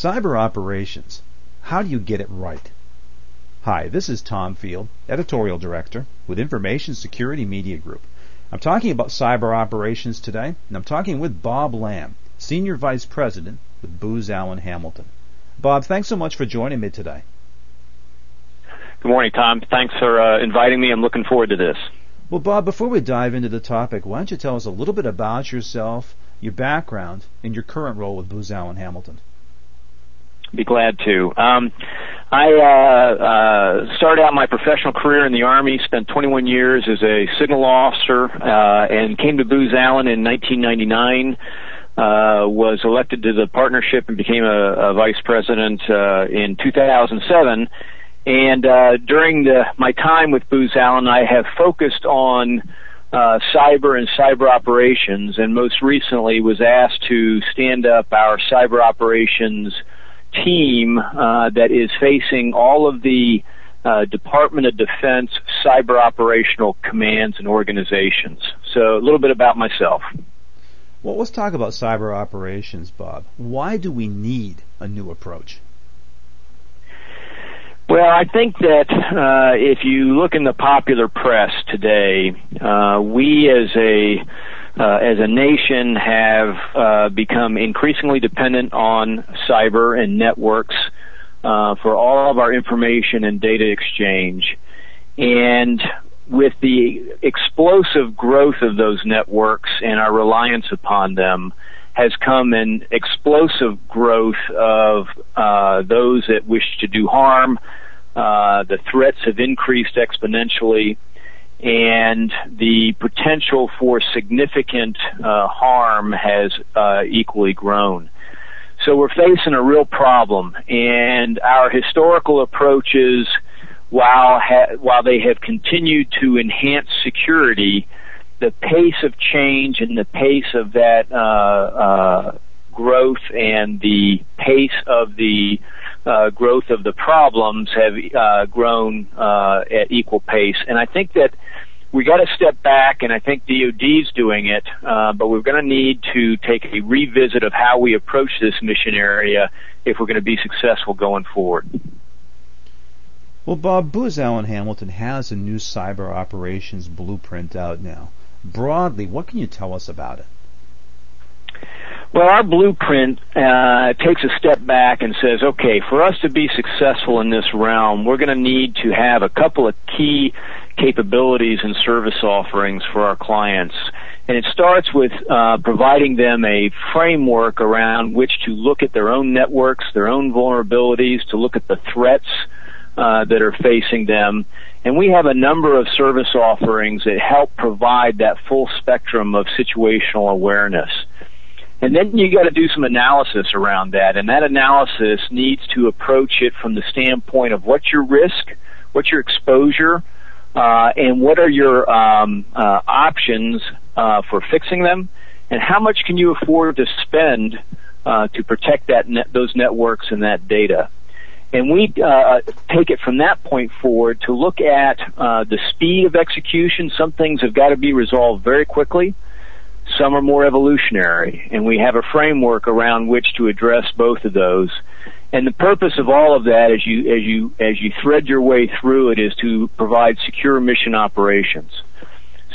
Cyber operations. How do you get it right? Hi, this is Tom Field, Editorial Director with Information Security Media Group. I'm talking about cyber operations today, and I'm talking with Bob Lamb, Senior Vice President with Booz Allen Hamilton. Bob, thanks so much for joining me today. Good morning, Tom. Thanks for inviting me. I'm looking forward to this. Well, Bob, before we dive into the topic, why don't you tell us a little bit about yourself, your background, and your current role with Booz Allen Hamilton? Be glad to. I started out my professional career in the Army, spent 21 years as a signal officer, and came to Booz Allen in 1999, was elected to the partnership and became a vice president in 2007. And during my time with Booz Allen, I have focused on cyber and cyber operations, and most recently was asked to stand up our cyber operations team that is facing all of the Department of Defense cyber operational commands and organizations. So a little bit about myself. Well, let's talk about cyber operations, Bob. Why do we need a new approach? Well, I think that if you look in the popular press today, we as a nation have become increasingly dependent on cyber and networks for all of our information and data exchange. And with the explosive growth of those networks and our reliance upon them has come an explosive growth of those that wish to do harm. The threats have increased exponentially, and the potential for significant harm has equally grown. So we're facing a real problem, and our historical approaches, while they have continued to enhance security, the pace of change and the pace of that growth and the pace of the growth of the problems have grown at equal pace. And I think that we got to step back, and I think DoD's doing it, but we're going to need to take a revisit of how we approach this mission area if we're going to be successful going forward. Well, Bob, Booz Allen Hamilton has a new cyber operations blueprint out now. Broadly, what can you tell us about it? Well, our blueprint takes a step back and says, okay, for us to be successful in this realm, we're going to need to have a couple of key capabilities and service offerings for our clients. And it starts with providing them a framework around which to look at their own networks, their own vulnerabilities, to look at the threats that are facing them. And we have a number of service offerings that help provide that full spectrum of situational awareness. And then you got to do some analysis around that, and that analysis needs to approach it from the standpoint of what's your risk, what's your exposure, and what are your options for fixing them, and how much can you afford to spend to protect that those networks and that data. And we take it from that point forward to look at the speed of execution. Some things have got to be resolved very quickly. Some are more evolutionary, and we have a framework around which to address both of those. And the purpose of all of that, as you thread your way through it, is to provide secure mission operations.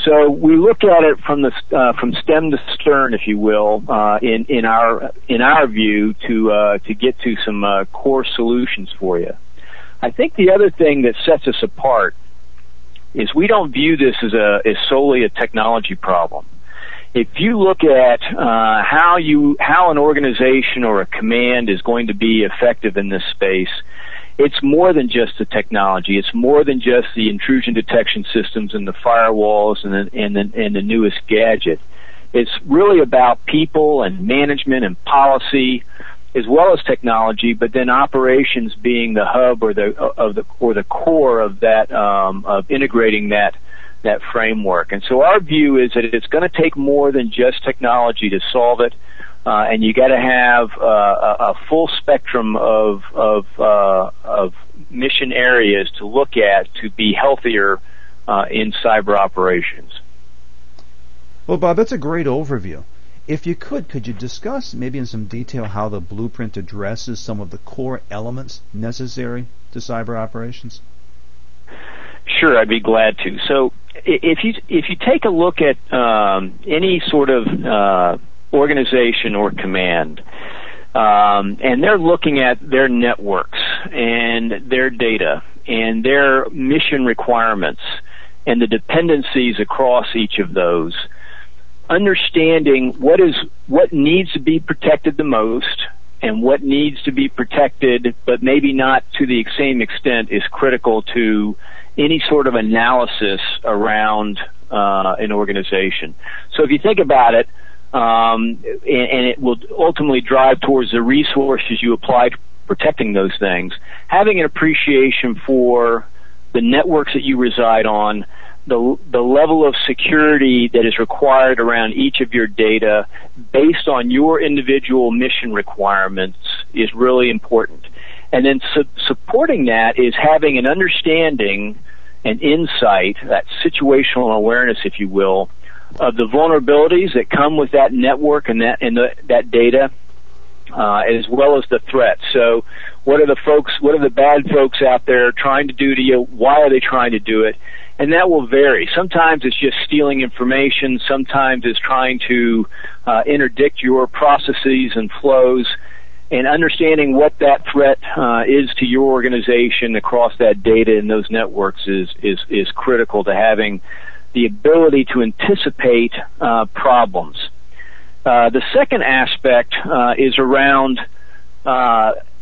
So we look at it from the from stem to stern, if you will, in our view, to get to some core solutions for you. I think the other thing that sets us apart is we don't view this as solely a technology problem. If you look at how an organization or a command is going to be effective in this space, it's more than just the technology. It's more than just the intrusion detection systems and the firewalls and the newest gadget. It's really about people and management and policy, as well as technology, but then operations being the hub or the core of that of integrating that framework. And so our view is that it's going to take more than just technology to solve it, and you got to have a full spectrum of mission areas to look at to be healthier in cyber operations. Well, Bob, that's a great overview. If you could you discuss maybe in some detail how the blueprint addresses some of the core elements necessary to cyber operations? Sure, I'd be glad to. So if you take a look at any sort of organization or command, and they're looking at their networks and their data and their mission requirements and the dependencies across each of those, understanding what needs to be protected the most and what needs to be protected but maybe not to the same extent is critical to any sort of analysis around an organization. So if you think about it, and it will ultimately drive towards the resources you apply to protecting those things, having an appreciation for the networks that you reside on, the level of security that is required around each of your data based on your individual mission requirements is really important. And then supporting that is having an understanding and insight, that situational awareness, if you will, of the vulnerabilities that come with that network and that data, as well as the threats. So what are the bad folks out there trying to do to you? Why are they trying to do it? And that will vary. Sometimes it's just stealing information. Sometimes it's trying to interdict your processes and flows, and understanding what that threat is to your organization across that data and those networks is critical to having the ability to anticipate problems. The second aspect is around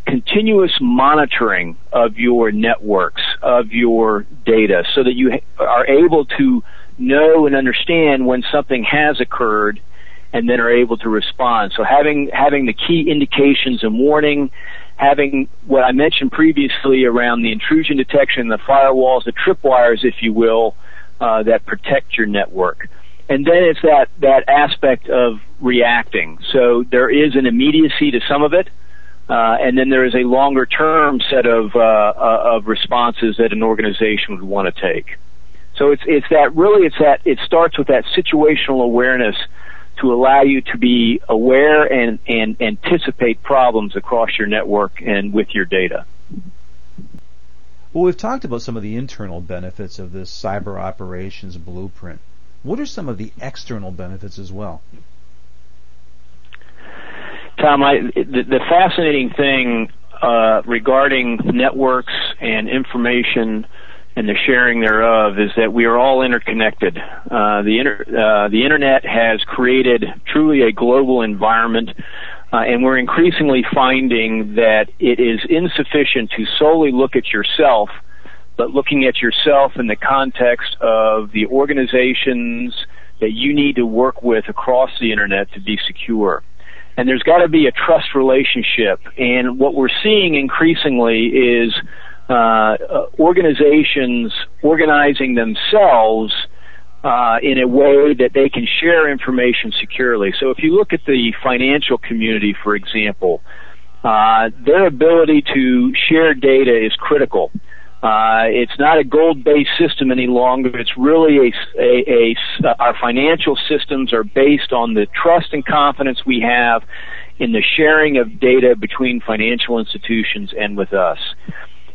continuous monitoring of your networks, of your data, so that you are able to know and understand when something has occurred and then are able to respond. So having the key indications and warning, having what I mentioned previously around the intrusion detection, the firewalls, the tripwires, if you will, that protect your network. And then it's that aspect of reacting. So there is an immediacy to some of it, and then there is a longer-term set of responses that an organization would want to take. So it starts with that situational awareness to allow you to be aware and anticipate problems across your network and with your data. Well, we've talked about some of the internal benefits of this cyber operations blueprint. What are some of the external benefits as well? Tom, the fascinating thing regarding networks and information and the sharing thereof is that we are all interconnected. The Internet has created truly a global environment, and we're increasingly finding that it is insufficient to solely look at yourself, but looking at yourself in the context of the organizations that you need to work with across the Internet to be secure. And there's got to be a trust relationship, and what we're seeing increasingly is organizations organizing themselves in a way that they can share information securely. So if you look at the financial community, for example, their ability to share data is critical. It's not a gold-based system any longer. It's really our financial systems are based on the trust and confidence we have in the sharing of data between financial institutions and with us.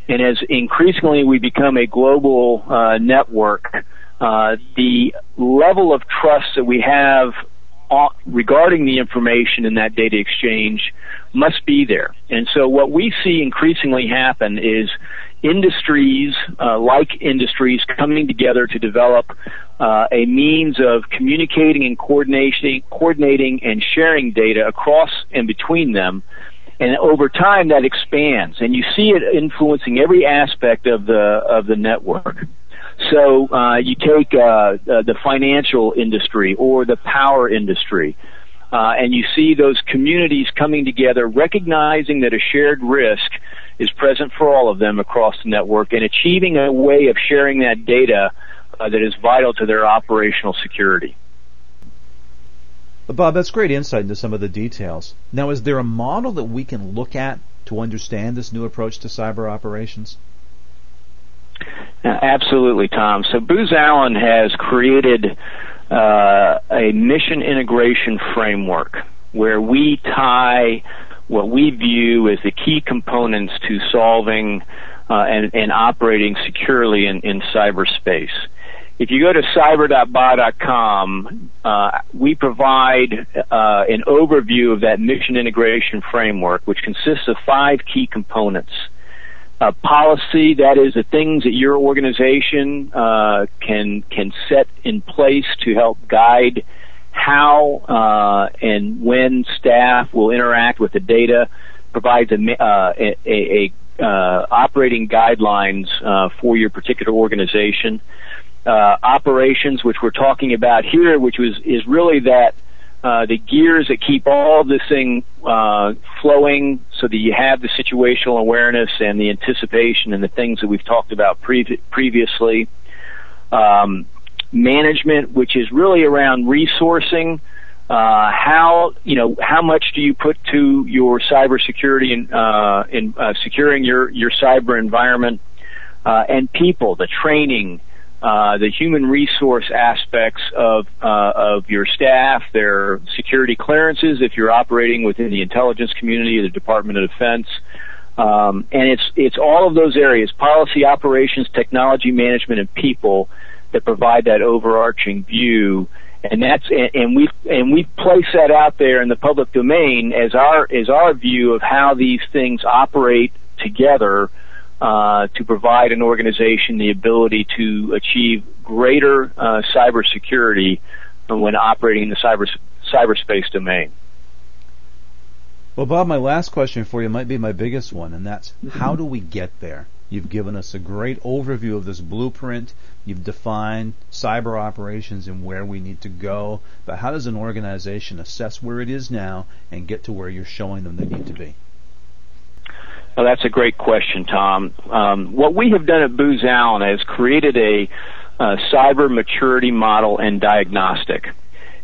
And as increasingly we become a global network, the level of trust that we have regarding the information in that data exchange must be there. And so what we see increasingly happen is industries, coming together to develop a means of communicating and coordinating and sharing data across and between them. And over time, that expands, and you see it influencing every aspect of the network. So you take the financial industry or the power industry, and you see those communities coming together, recognizing that a shared risk is present for all of them across the network, and achieving a way of sharing that data that is vital to their operational security. Bob, that's great insight into some of the details. Now, is there a model that we can look at to understand this new approach to cyber operations? Absolutely, Tom. So Booz Allen has created a mission integration framework where we tie what we view as the key components to solving and operating securely in cyberspace. If you go to cyber.ba.com, we provide an overview of that mission integration framework, which consists of 5 key components. Policy, that is the things that your organization can set in place to help guide how and when staff will interact with the data, provides operating guidelines for your particular organization. Operations, which we're talking about here, which is really that the gears that keep all this thing flowing, so that you have the situational awareness and the anticipation and the things that we've talked about previously. Management, which is really around resourcing. How much do you put to your cybersecurity and securing your cyber environment, and people, the training, the human resource aspects of your staff, their security clearances if you're operating within the intelligence community, the Department of Defense, and it's all of those areas: policy, operations, technology management, and people that provide that overarching view. And we place that out there in the public domain as our view of how these things operate together, to provide an organization the ability to achieve greater cybersecurity when operating in the cyberspace domain. Well, Bob, my last question for you might be my biggest one, and that's how do we get there? You've given us a great overview of this blueprint. You've defined cyber operations and where we need to go. But how does an organization assess where it is now and get to where you're showing them they need to be? Well, that's a great question, Tom. What we have done at Booz Allen is created a cyber maturity model and diagnostic.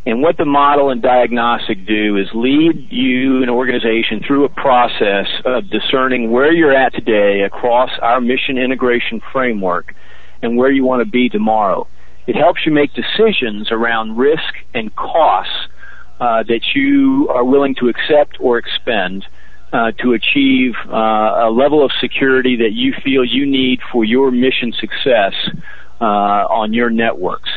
And what the model and diagnostic do is lead you, an organization, through a process of discerning where you're at today across our mission integration framework and where you want to be tomorrow. It helps you make decisions around risk and costs that you are willing to accept or expend to achieve a level of security that you feel you need for your mission success on your networks.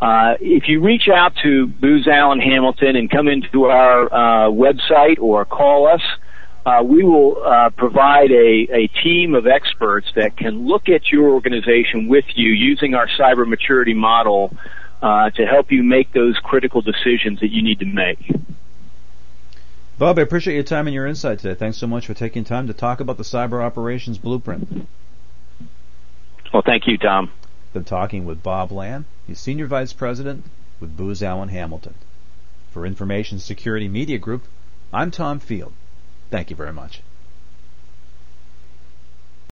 If you reach out to Booz Allen Hamilton and come into our website or call us, we will provide a team of experts that can look at your organization with you using our cyber maturity model to help you make those critical decisions that you need to make. Bob, I appreciate your time and your insight today. Thanks so much for taking time to talk about the Cyber Operations Blueprint. Well, thank you, Tom. Been talking with Bob Lamb. He's Senior Vice President with Booz Allen Hamilton. For Information Security Media Group, I'm Tom Field. Thank you very much.